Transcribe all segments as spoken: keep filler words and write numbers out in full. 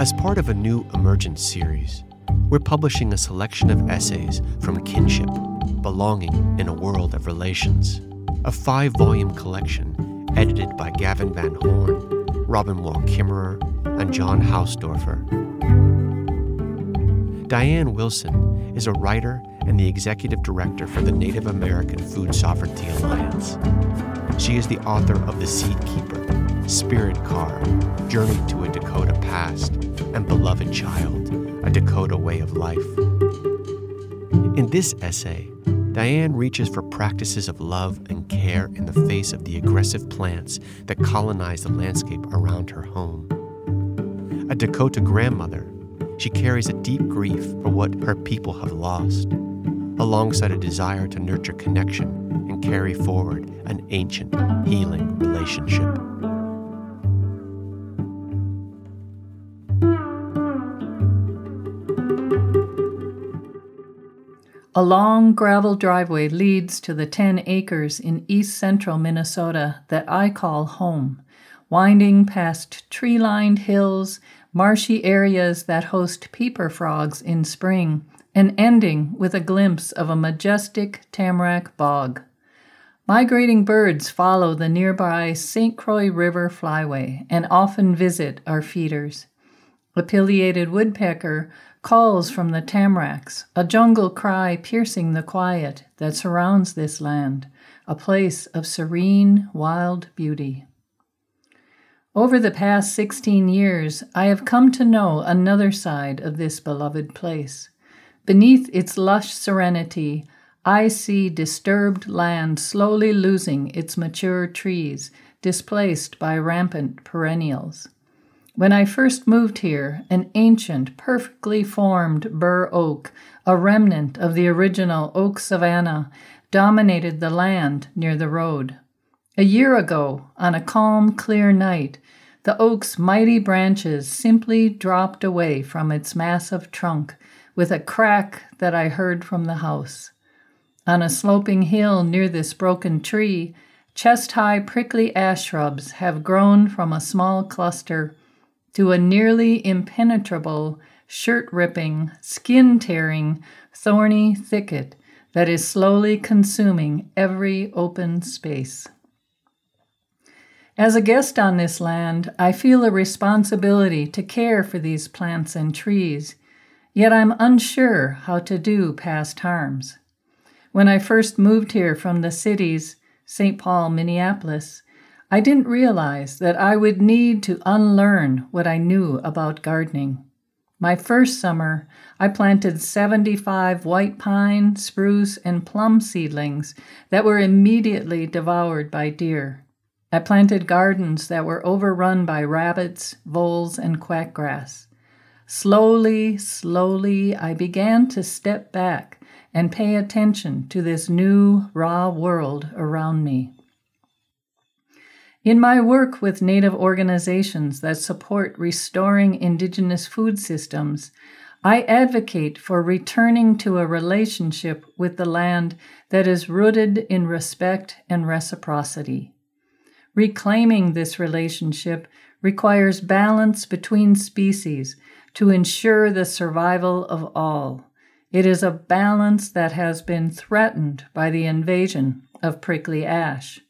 As part of a new Emergence series, we're publishing a selection of essays from Kinship, Belonging in a World of Relations, a five-volume collection edited by Gavin Van Horn, Robin Wall Kimmerer, and John Hausdorfer. Diane Wilson is a writer and the executive director for the Native American Food Sovereignty Alliance. She is the author of The Seed Keeper, Spirit Car, Journey to a Dakota Past, and Beloved Child, a Dakota Way of Life. In this essay, Diane reaches for practices of love and care in the face of the aggressive plants that colonize the landscape around her home. A Dakota grandmother, she carries a deep grief for what her people have lost, alongside a desire to nurture connection and carry forward an ancient, healing relationship. A long gravel driveway leads to the ten acres in east-central Minnesota that I call home, winding past tree-lined hills, marshy areas that host peeper frogs in spring, and ending with a glimpse of a majestic tamarack bog. Migrating birds follow the nearby Saint Croix River flyway and often visit our feeders. The pileated woodpecker calls from the tamaracks, a jungle cry piercing the quiet that surrounds this land, a place of serene, wild beauty. Over the past sixteen years, I have come to know another side of this beloved place. Beneath its lush serenity, I see disturbed land slowly losing its mature trees, displaced by rampant perennials. When I first moved here, an ancient, perfectly formed bur oak, a remnant of the original oak savanna, dominated the land near the road. A year ago, on a calm, clear night, the oak's mighty branches simply dropped away from its massive trunk with a crack that I heard from the house. On a sloping hill near this broken tree, chest-high prickly ash shrubs have grown from a small cluster to a nearly impenetrable, shirt-ripping, skin-tearing, thorny thicket that is slowly consuming every open space. As a guest on this land, I feel a responsibility to care for these plants and trees, yet I'm unsure how to do past harms. When I first moved here from the cities, Saint Paul, Minneapolis, I didn't realize that I would need to unlearn what I knew about gardening. My first summer, I planted seventy-five white pine, spruce, and plum seedlings that were immediately devoured by deer. I planted gardens that were overrun by rabbits, voles, and quackgrass. Slowly, slowly, I began to step back and pay attention to this new, raw world around me. In my work with Native organizations that support restoring Indigenous food systems, I advocate for returning to a relationship with the land that is rooted in respect and reciprocity. Reclaiming this relationship requires balance between species to ensure the survival of all. It is a balance that has been threatened by the invasion of prickly ash.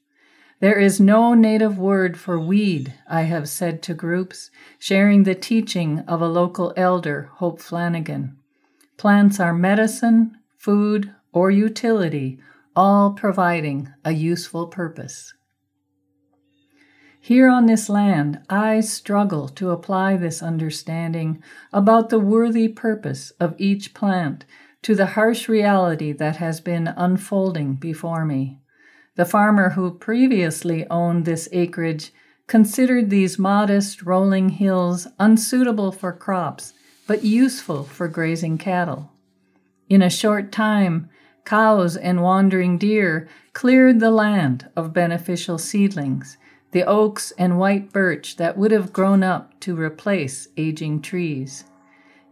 There is no native word for weed, I have said to groups, sharing the teaching of a local elder, Hope Flanagan. Plants are medicine, food, or utility, all providing a useful purpose. Here on this land, I struggle to apply this understanding about the worthy purpose of each plant to the harsh reality that has been unfolding before me. The farmer who previously owned this acreage considered these modest rolling hills unsuitable for crops, but useful for grazing cattle. In a short time, cows and wandering deer cleared the land of beneficial seedlings, the oaks and white birch that would have grown up to replace aging trees.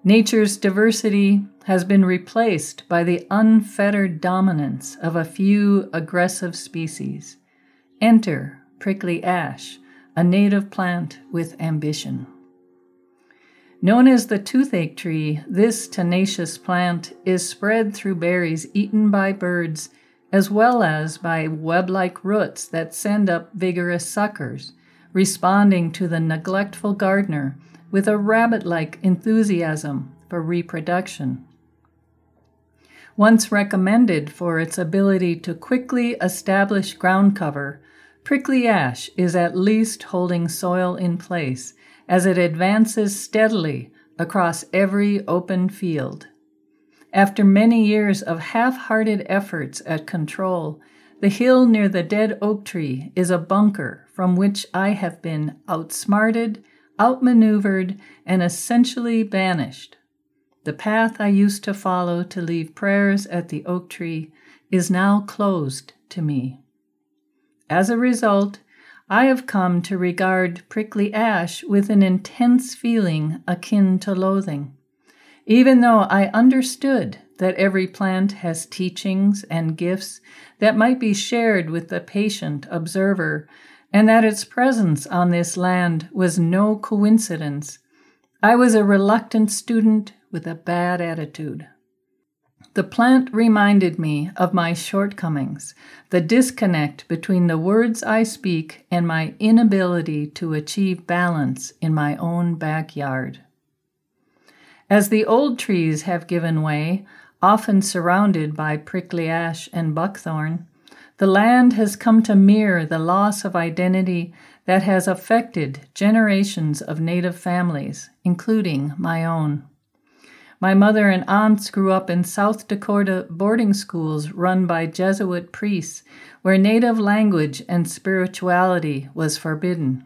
Nature's diversity has been replaced by the unfettered dominance of a few aggressive species. Enter prickly ash, a native plant with ambition. Known as the toothache tree, this tenacious plant is spread through berries eaten by birds, as well as by web-like roots that send up vigorous suckers, responding to the neglectful gardener with a rabbit-like enthusiasm for reproduction. Once recommended for its ability to quickly establish ground cover, prickly ash is at least holding soil in place as it advances steadily across every open field. After many years of half-hearted efforts at control, the hill near the dead oak tree is a bunker from which I have been outsmarted, outmaneuvered, and essentially banished. The path I used to follow to leave prayers at the oak tree is now closed to me. As a result, I have come to regard prickly ash with an intense feeling akin to loathing. Even though I understood that every plant has teachings and gifts that might be shared with the patient observer, and that its presence on this land was no coincidence, I was a reluctant student with a bad attitude. The plant reminded me of my shortcomings, the disconnect between the words I speak and my inability to achieve balance in my own backyard. As the old trees have given way, often surrounded by prickly ash and buckthorn, the land has come to mirror the loss of identity that has affected generations of Native families, including my own. My mother and aunts grew up in South Dakota boarding schools run by Jesuit priests, where Native language and spirituality was forbidden.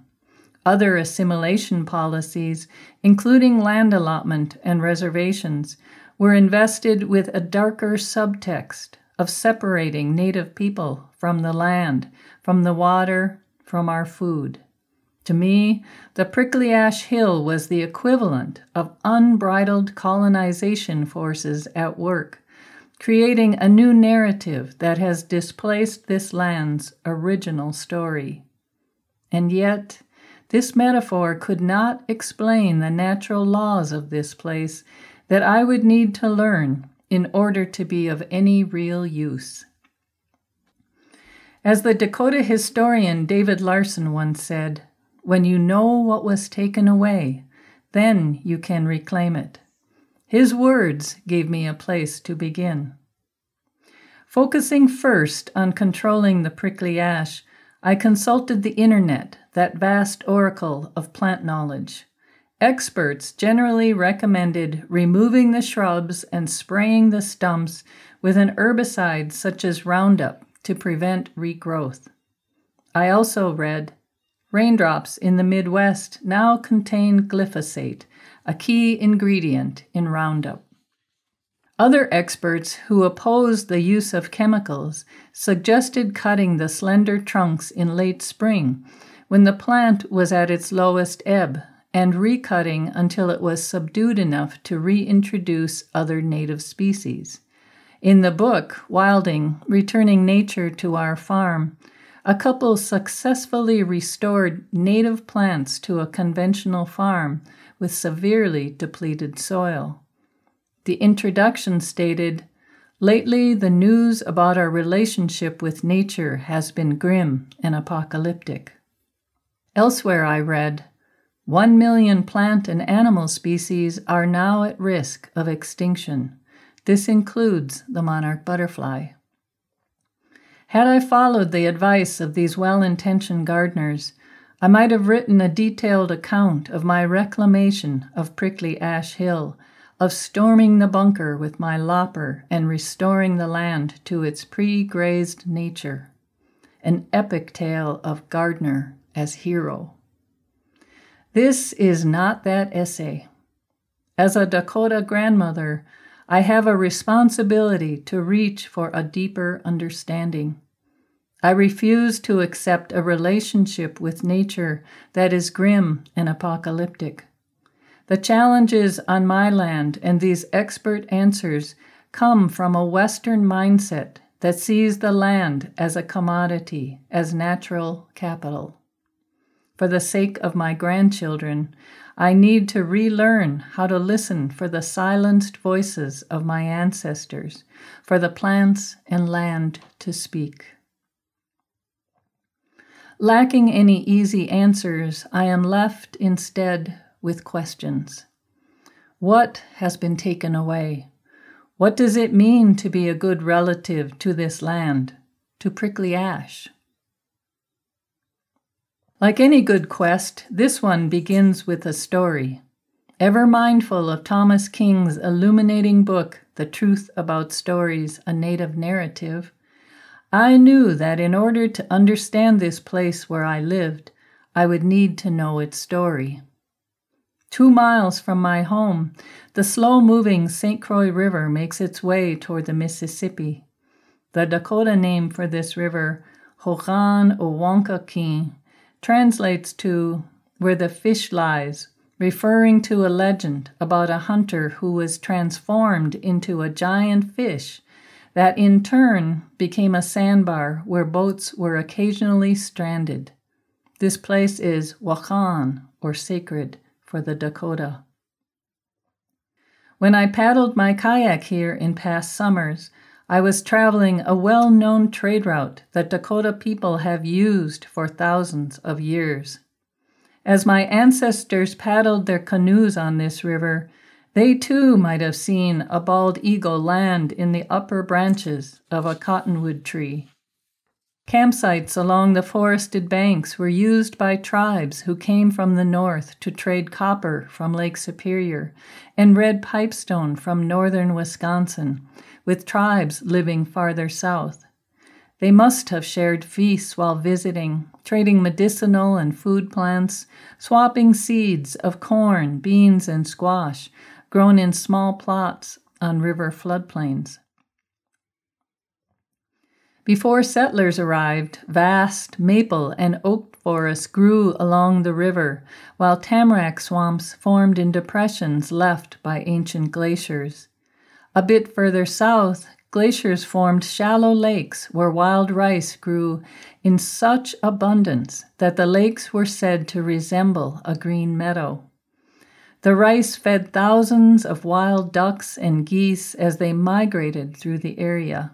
Other assimilation policies, including land allotment and reservations, were invested with a darker subtext of separating Native people from the land, from the water, from our food. To me, the prickly ash hill was the equivalent of unbridled colonization forces at work, creating a new narrative that has displaced this land's original story. And yet, this metaphor could not explain the natural laws of this place that I would need to learn in order to be of any real use. As the Dakota historian David Larson once said, "When you know what was taken away, then you can reclaim it." His words gave me a place to begin. Focusing first on controlling the prickly ash, I consulted the internet, that vast oracle of plant knowledge. Experts generally recommended removing the shrubs and spraying the stumps with an herbicide such as Roundup to prevent regrowth. I also read, "Raindrops in the Midwest now contain glyphosate, a key ingredient in Roundup." Other experts who opposed the use of chemicals suggested cutting the slender trunks in late spring when the plant was at its lowest ebb and recutting until it was subdued enough to reintroduce other native species. In the book, Wilding, Returning Nature to Our Farm, a couple successfully restored native plants to a conventional farm with severely depleted soil. The introduction stated, "Lately, the news about our relationship with nature has been grim and apocalyptic." Elsewhere I read, "One million plant and animal species are now at risk of extinction. This includes the monarch butterfly." Had I followed the advice of these well-intentioned gardeners, I might have written a detailed account of my reclamation of prickly ash hill, of storming the bunker with my lopper and restoring the land to its pre-grazed nature. An epic tale of gardener as hero. This is not that essay. As a Dakota grandmother, I have a responsibility to reach for a deeper understanding. I refuse to accept a relationship with nature that is grim and apocalyptic. The challenges on my land and these expert answers come from a Western mindset that sees the land as a commodity, as natural capital. For the sake of my grandchildren, I need to relearn how to listen for the silenced voices of my ancestors, for the plants and land to speak. Lacking any easy answers, I am left instead with questions. What has been taken away? What does it mean to be a good relative to this land, to prickly ash? Like any good quest, this one begins with a story. Ever mindful of Thomas King's illuminating book, The Truth About Stories, A Native Narrative, I knew that in order to understand this place where I lived, I would need to know its story. Two miles from my home, the slow-moving Saint Croix River makes its way toward the Mississippi. The Dakota name for this river, Hogan o King, translates to "where the fish lies," referring to a legend about a hunter who was transformed into a giant fish that in turn became a sandbar where boats were occasionally stranded. This place is Wakan, or sacred, for the Dakota. When I paddled my kayak here in past summers, I was traveling a well-known trade route that Dakota people have used for thousands of years. As my ancestors paddled their canoes on this river, they too might have seen a bald eagle land in the upper branches of a cottonwood tree. Campsites along the forested banks were used by tribes who came from the north to trade copper from Lake Superior and red pipestone from northern Wisconsin, with tribes living farther south. They must have shared feasts while visiting, trading medicinal and food plants, swapping seeds of corn, beans, and squash grown in small plots on river floodplains. Before settlers arrived, vast maple and oak forests grew along the river, while tamarack swamps formed in depressions left by ancient glaciers. A bit further south, glaciers formed shallow lakes where wild rice grew in such abundance that the lakes were said to resemble a green meadow. The rice fed thousands of wild ducks and geese as they migrated through the area.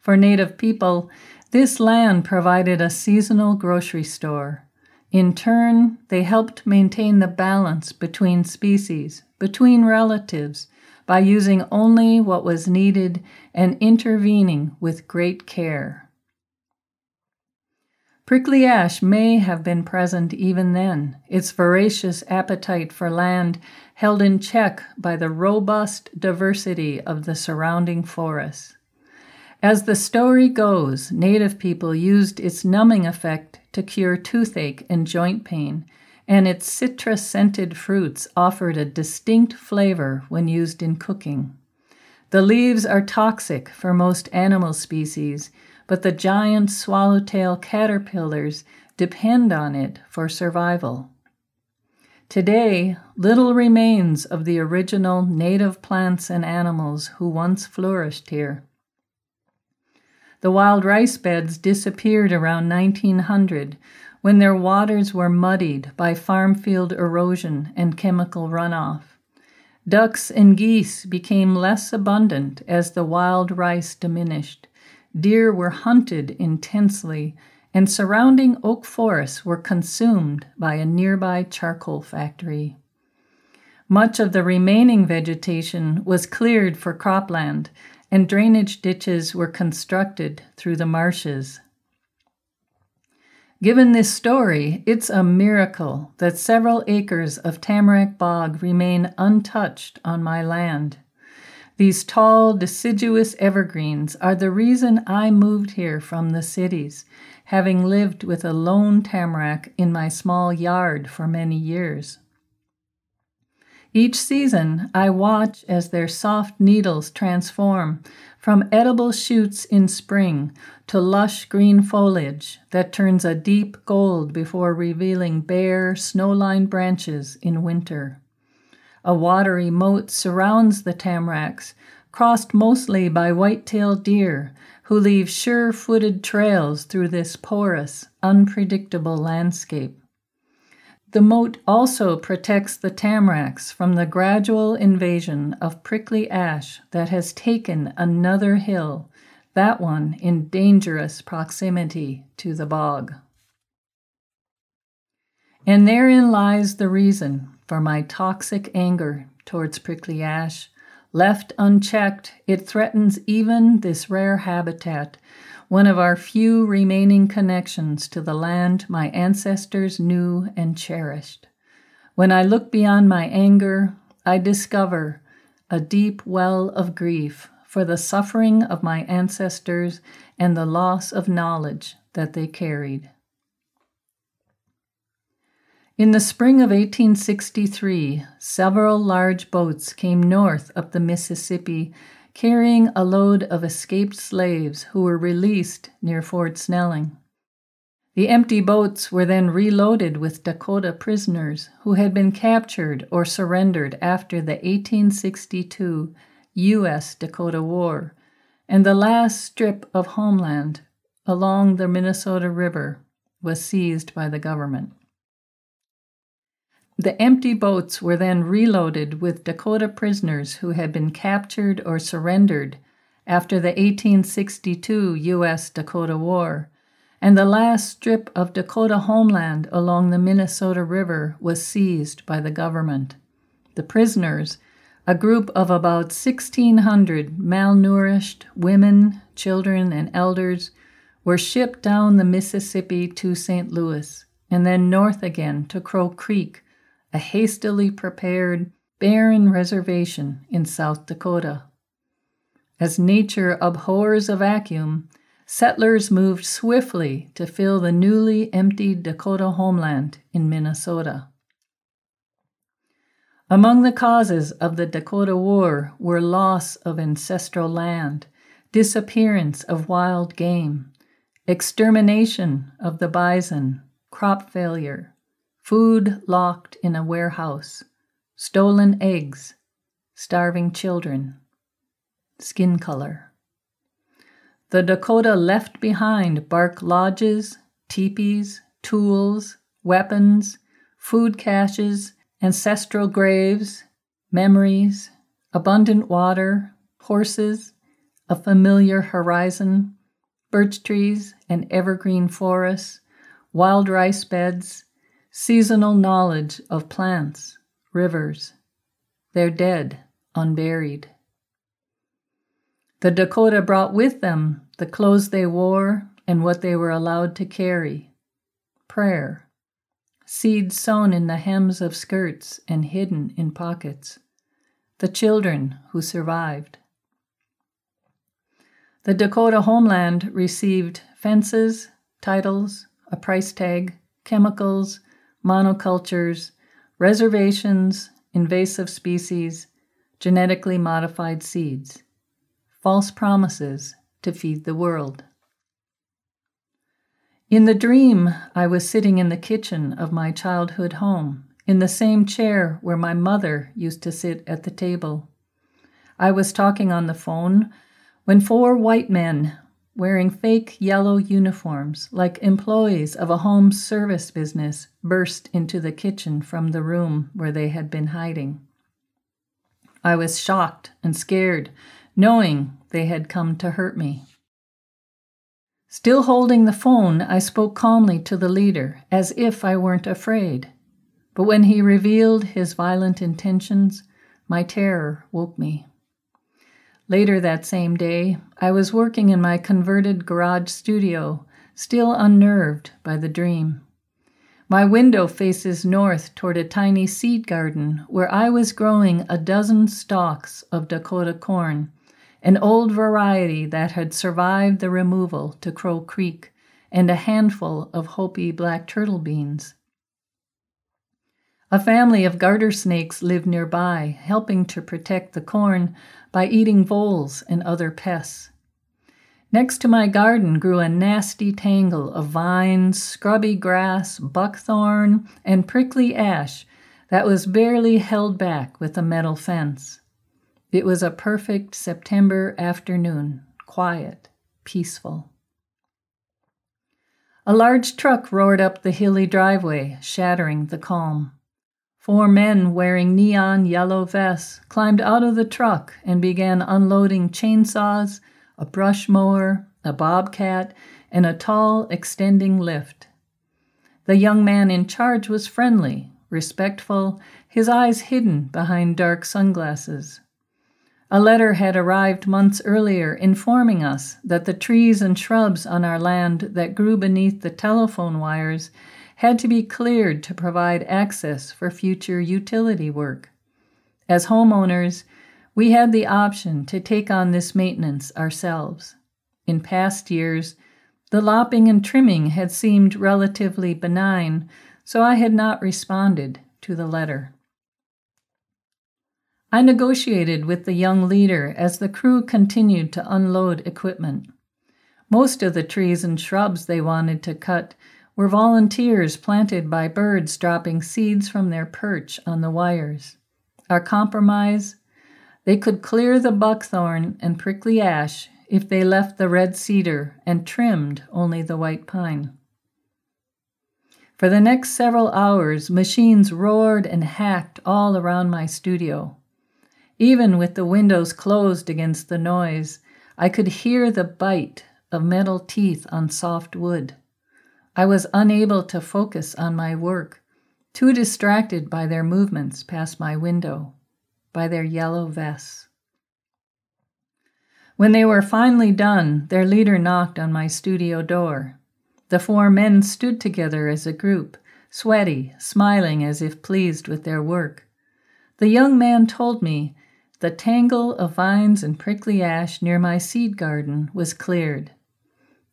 For Native people, this land provided a seasonal grocery store. In turn, they helped maintain the balance between species, between relatives, by using only what was needed and intervening with great care. Prickly ash may have been present even then, its voracious appetite for land held in check by the robust diversity of the surrounding forests. As the story goes, Native people used its numbing effect to cure toothache and joint pain, and its citrus-scented fruits offered a distinct flavor when used in cooking. The leaves are toxic for most animal species, but the giant swallowtail caterpillars depend on it for survival. Today, little remains of the original native plants and animals who once flourished here. The wild rice beds disappeared around nineteen hundred, when their waters were muddied by farm field erosion and chemical runoff. Ducks and geese became less abundant as the wild rice diminished. Deer were hunted intensely, and surrounding oak forests were consumed by a nearby charcoal factory. Much of the remaining vegetation was cleared for cropland, and drainage ditches were constructed through the marshes. Given this story, it's a miracle that several acres of tamarack bog remain untouched on my land. These tall, deciduous evergreens are the reason I moved here from the cities, having lived with a lone tamarack in my small yard for many years. Each season, I watch as their soft needles transform from edible shoots in spring to lush green foliage that turns a deep gold before revealing bare, snow-lined branches in winter. A watery moat surrounds the tamaracks, crossed mostly by white-tailed deer, who leave sure-footed trails through this porous, unpredictable landscape. The moat also protects the tamaracks from the gradual invasion of prickly ash that has taken another hill, that one in dangerous proximity to the bog. And therein lies the reason for my toxic anger towards prickly ash. Left unchecked, it threatens even this rare habitat, one of our few remaining connections to the land my ancestors knew and cherished. When I look beyond my anger, I discover a deep well of grief for the suffering of my ancestors and the loss of knowledge that they carried. In the spring of eighteen sixty-three, several large boats came north up the Mississippi, carrying a load of escaped slaves who were released near Fort Snelling. The empty boats were then reloaded with Dakota prisoners who had been captured or surrendered after the eighteen sixty-two U S Dakota War and the last strip of homeland along the Minnesota River was seized by the government. The empty boats were then reloaded with Dakota prisoners who had been captured or surrendered after the eighteen sixty-two U S Dakota War, and the last strip of Dakota homeland along the Minnesota River was seized by the government. The prisoners, a group of about sixteen hundred malnourished women, children, and elders, were shipped down the Mississippi to Saint Louis and then north again to Crow Creek, a hastily prepared, barren reservation in South Dakota. As nature abhors a vacuum, settlers moved swiftly to fill the newly emptied Dakota homeland in Minnesota. Among the causes of the Dakota War were loss of ancestral land, disappearance of wild game, extermination of the bison, crop failure, food locked in a warehouse, stolen eggs, starving children, skin color. The Dakota left behind bark lodges, teepees, tools, weapons, food caches, ancestral graves, memories, abundant water, horses, a familiar horizon, birch trees and evergreen forests, wild rice beds, seasonal knowledge of plants, rivers, their dead, unburied. The Dakota brought with them the clothes they wore and what they were allowed to carry, prayer, seeds sown in the hems of skirts and hidden in pockets, the children who survived. The Dakota homeland received fences, titles, a price tag, chemicals, monocultures, reservations, invasive species, genetically modified seeds, false promises to feed the world. In the dream, I was sitting in the kitchen of my childhood home, in the same chair where my mother used to sit at the table. I was talking on the phone when four white men, wearing fake yellow uniforms like employees of a home service business, burst into the kitchen from the room where they had been hiding. I was shocked and scared, knowing they had come to hurt me. Still holding the phone, I spoke calmly to the leader, as if I weren't afraid. But when he revealed his violent intentions, my terror woke me. Later that same day, I was working in my converted garage studio, still unnerved by the dream. My window faces north toward a tiny seed garden where I was growing a dozen stalks of Dakota corn, an old variety that had survived the removal to Crow Creek and a handful of Hopi black turtle beans. A family of garter snakes live nearby, helping to protect the corn by eating voles and other pests. Next to my garden grew a nasty tangle of vines, scrubby grass, buckthorn, and prickly ash that was barely held back with a metal fence. It was a perfect September afternoon, quiet, peaceful. A large truck roared up the hilly driveway, shattering the calm. Four men wearing neon yellow vests climbed out of the truck and began unloading chainsaws, a brush mower, a bobcat, and a tall, extending lift. The young man in charge was friendly, respectful, his eyes hidden behind dark sunglasses. A letter had arrived months earlier informing us that the trees and shrubs on our land that grew beneath the telephone wires had to be cleared to provide access for future utility work. As homeowners, we had the option to take on this maintenance ourselves. In past years, the lopping and trimming had seemed relatively benign, so I had not responded to the letter. I negotiated with the young leader as the crew continued to unload equipment. Most of the trees and shrubs they wanted to cut were volunteers planted by birds dropping seeds from their perch on the wires. Our compromise? They could clear the buckthorn and prickly ash if they left the red cedar and trimmed only the white pine. For the next several hours, machines roared and hacked all around my studio. Even with the windows closed against the noise, I could hear the bite of metal teeth on soft wood. I was unable to focus on my work, too distracted by their movements past my window, by their yellow vests. When they were finally done, their leader knocked on my studio door. The four men stood together as a group, sweaty, smiling as if pleased with their work. The young man told me the tangle of vines and prickly ash near my seed garden was cleared.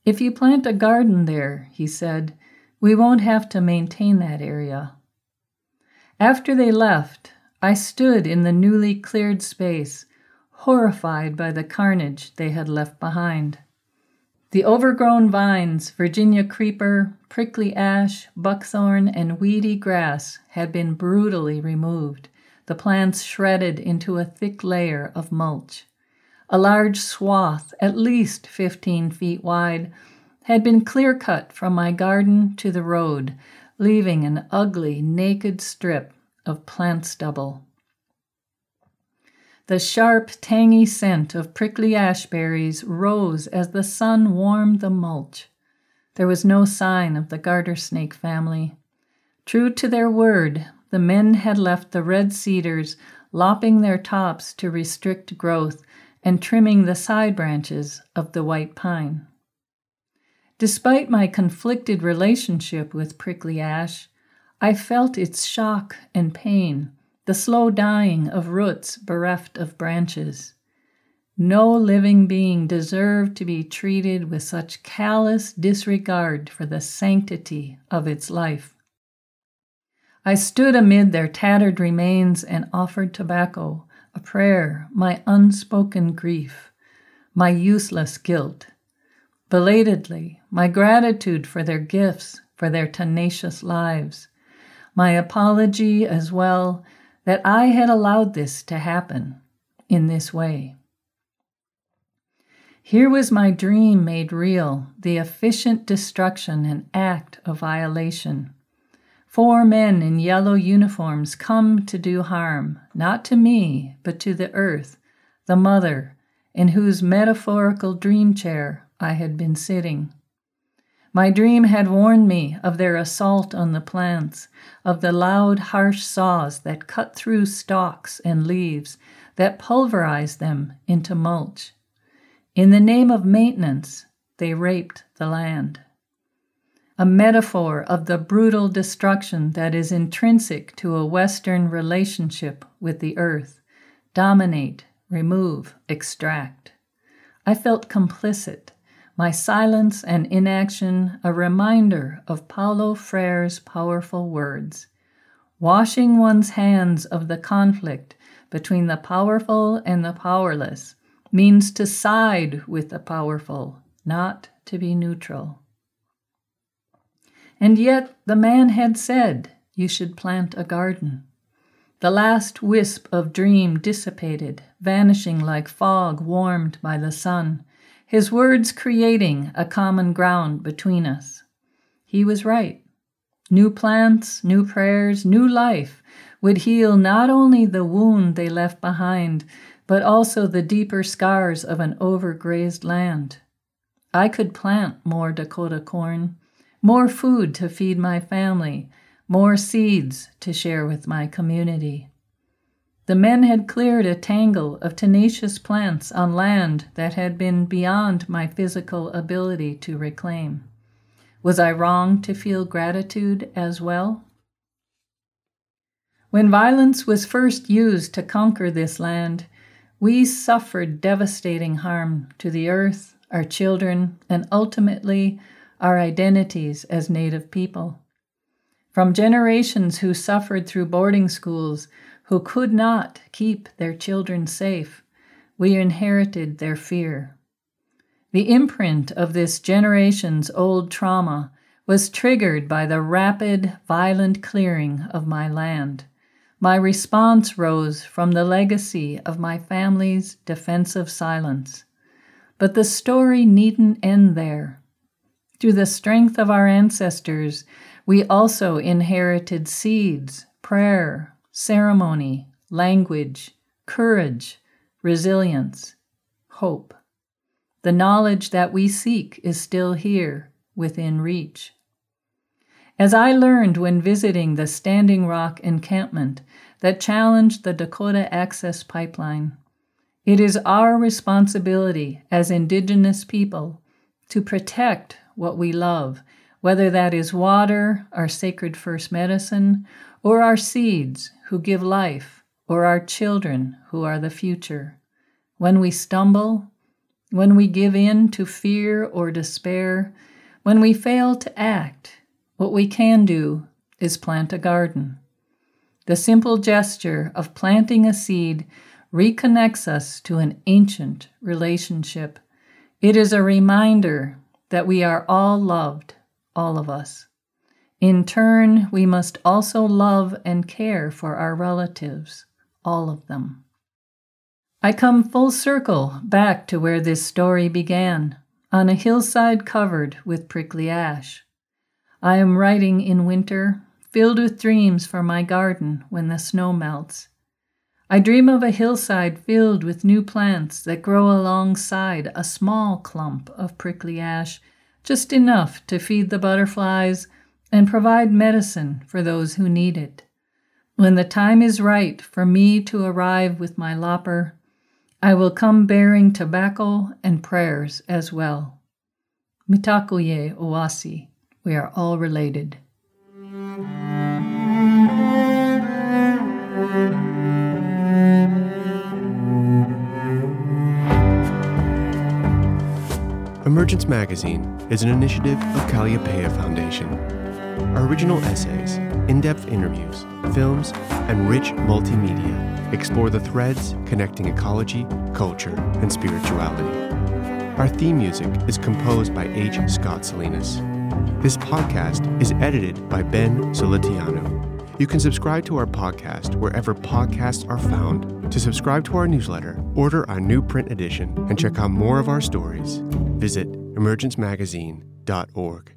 "If you plant a garden there," he said, "we won't have to maintain that area." After they left, I stood in the newly cleared space, horrified by the carnage they had left behind. The overgrown vines, Virginia creeper, prickly ash, buckthorn, and weedy grass had been brutally removed, the plants shredded into a thick layer of mulch. A large swath, at least fifteen feet wide, had been clear-cut from my garden to the road, leaving an ugly, naked strip of plant stubble. The sharp, tangy scent of prickly ash berries rose as the sun warmed the mulch. There was no sign of the garter snake family. True to their word, the men had left the red cedars, lopping their tops to restrict growth and trimming the side branches of the white pine. Despite my conflicted relationship with prickly ash, I felt its shock and pain, the slow dying of roots bereft of branches. No living being deserved to be treated with such callous disregard for the sanctity of its life. I stood amid their tattered remains and offered tobacco, a prayer, my unspoken grief, my useless guilt. Belatedly, my gratitude for their gifts, for their tenacious lives. My apology as well that I had allowed this to happen in this way. Here was my dream made real, the efficient destruction and act of violation. Four men in yellow uniforms come to do harm, not to me, but to the earth, the mother, in whose metaphorical dream chair I had been sitting. My dream had warned me of their assault on the plants, of the loud, harsh saws that cut through stalks and leaves, that pulverized them into mulch. In the name of maintenance, they raped the land. A metaphor of the brutal destruction that is intrinsic to a Western relationship with the earth. Dominate, remove, extract. I felt complicit, my silence and inaction a reminder of Paulo Freire's powerful words, washing one's hands of the conflict between the powerful and the powerless means to side with the powerful, not to be neutral. And yet the man had said, you should plant a garden. The last wisp of dream dissipated, vanishing like fog warmed by the sun, his words creating a common ground between us. He was right. New plants, new prayers, new life would heal not only the wound they left behind, but also the deeper scars of an overgrazed land. I could plant more Dakota corn, more food to feed my family, more seeds to share with my community. The men had cleared a tangle of tenacious plants on land that had been beyond my physical ability to reclaim. Was I wrong to feel gratitude as well? When violence was first used to conquer this land, we suffered devastating harm to the earth, our children, and ultimately our identities as Native people. From generations who suffered through boarding schools, who could not keep their children safe, we inherited their fear. The imprint of this generation's old trauma was triggered by the rapid, violent clearing of my land. My response rose from the legacy of my family's defensive silence. But the story needn't end there. Through the strength of our ancestors, we also inherited seeds, prayer, ceremony, language, courage, resilience, hope. The knowledge that we seek is still here, within reach. As I learned when visiting the Standing Rock encampment that challenged the Dakota Access Pipeline, it is our responsibility as Indigenous people to protect what we love, whether that is water, our sacred first medicine, or our seeds who give life, or our children who are the future. When we stumble, when we give in to fear or despair, when we fail to act, what we can do is plant a garden. The simple gesture of planting a seed reconnects us to an ancient relationship. It is a reminder that we are all loved, all of us. In turn, we must also love and care for our relatives, all of them. I come full circle back to where this story began, on a hillside covered with prickly ash. I am writing in winter, filled with dreams for my garden when the snow melts. I dream of a hillside filled with new plants that grow alongside a small clump of prickly ash, just enough to feed the butterflies and provide medicine for those who need it. When the time is right for me to arrive with my lopper, I will come bearing tobacco and prayers as well. Mitakuye Oyasin, we are all related. Emergence Magazine is an initiative of Calliopeia Foundation. Our original essays, in-depth interviews, films, and rich multimedia explore the threads connecting ecology, culture, and spirituality. Our theme music is composed by H. Scott Salinas. This podcast is edited by Ben Solitiano. You can subscribe to our podcast wherever podcasts are found. To subscribe to our newsletter, order our new print edition, and check out more of our stories, visit emergence magazine dot org.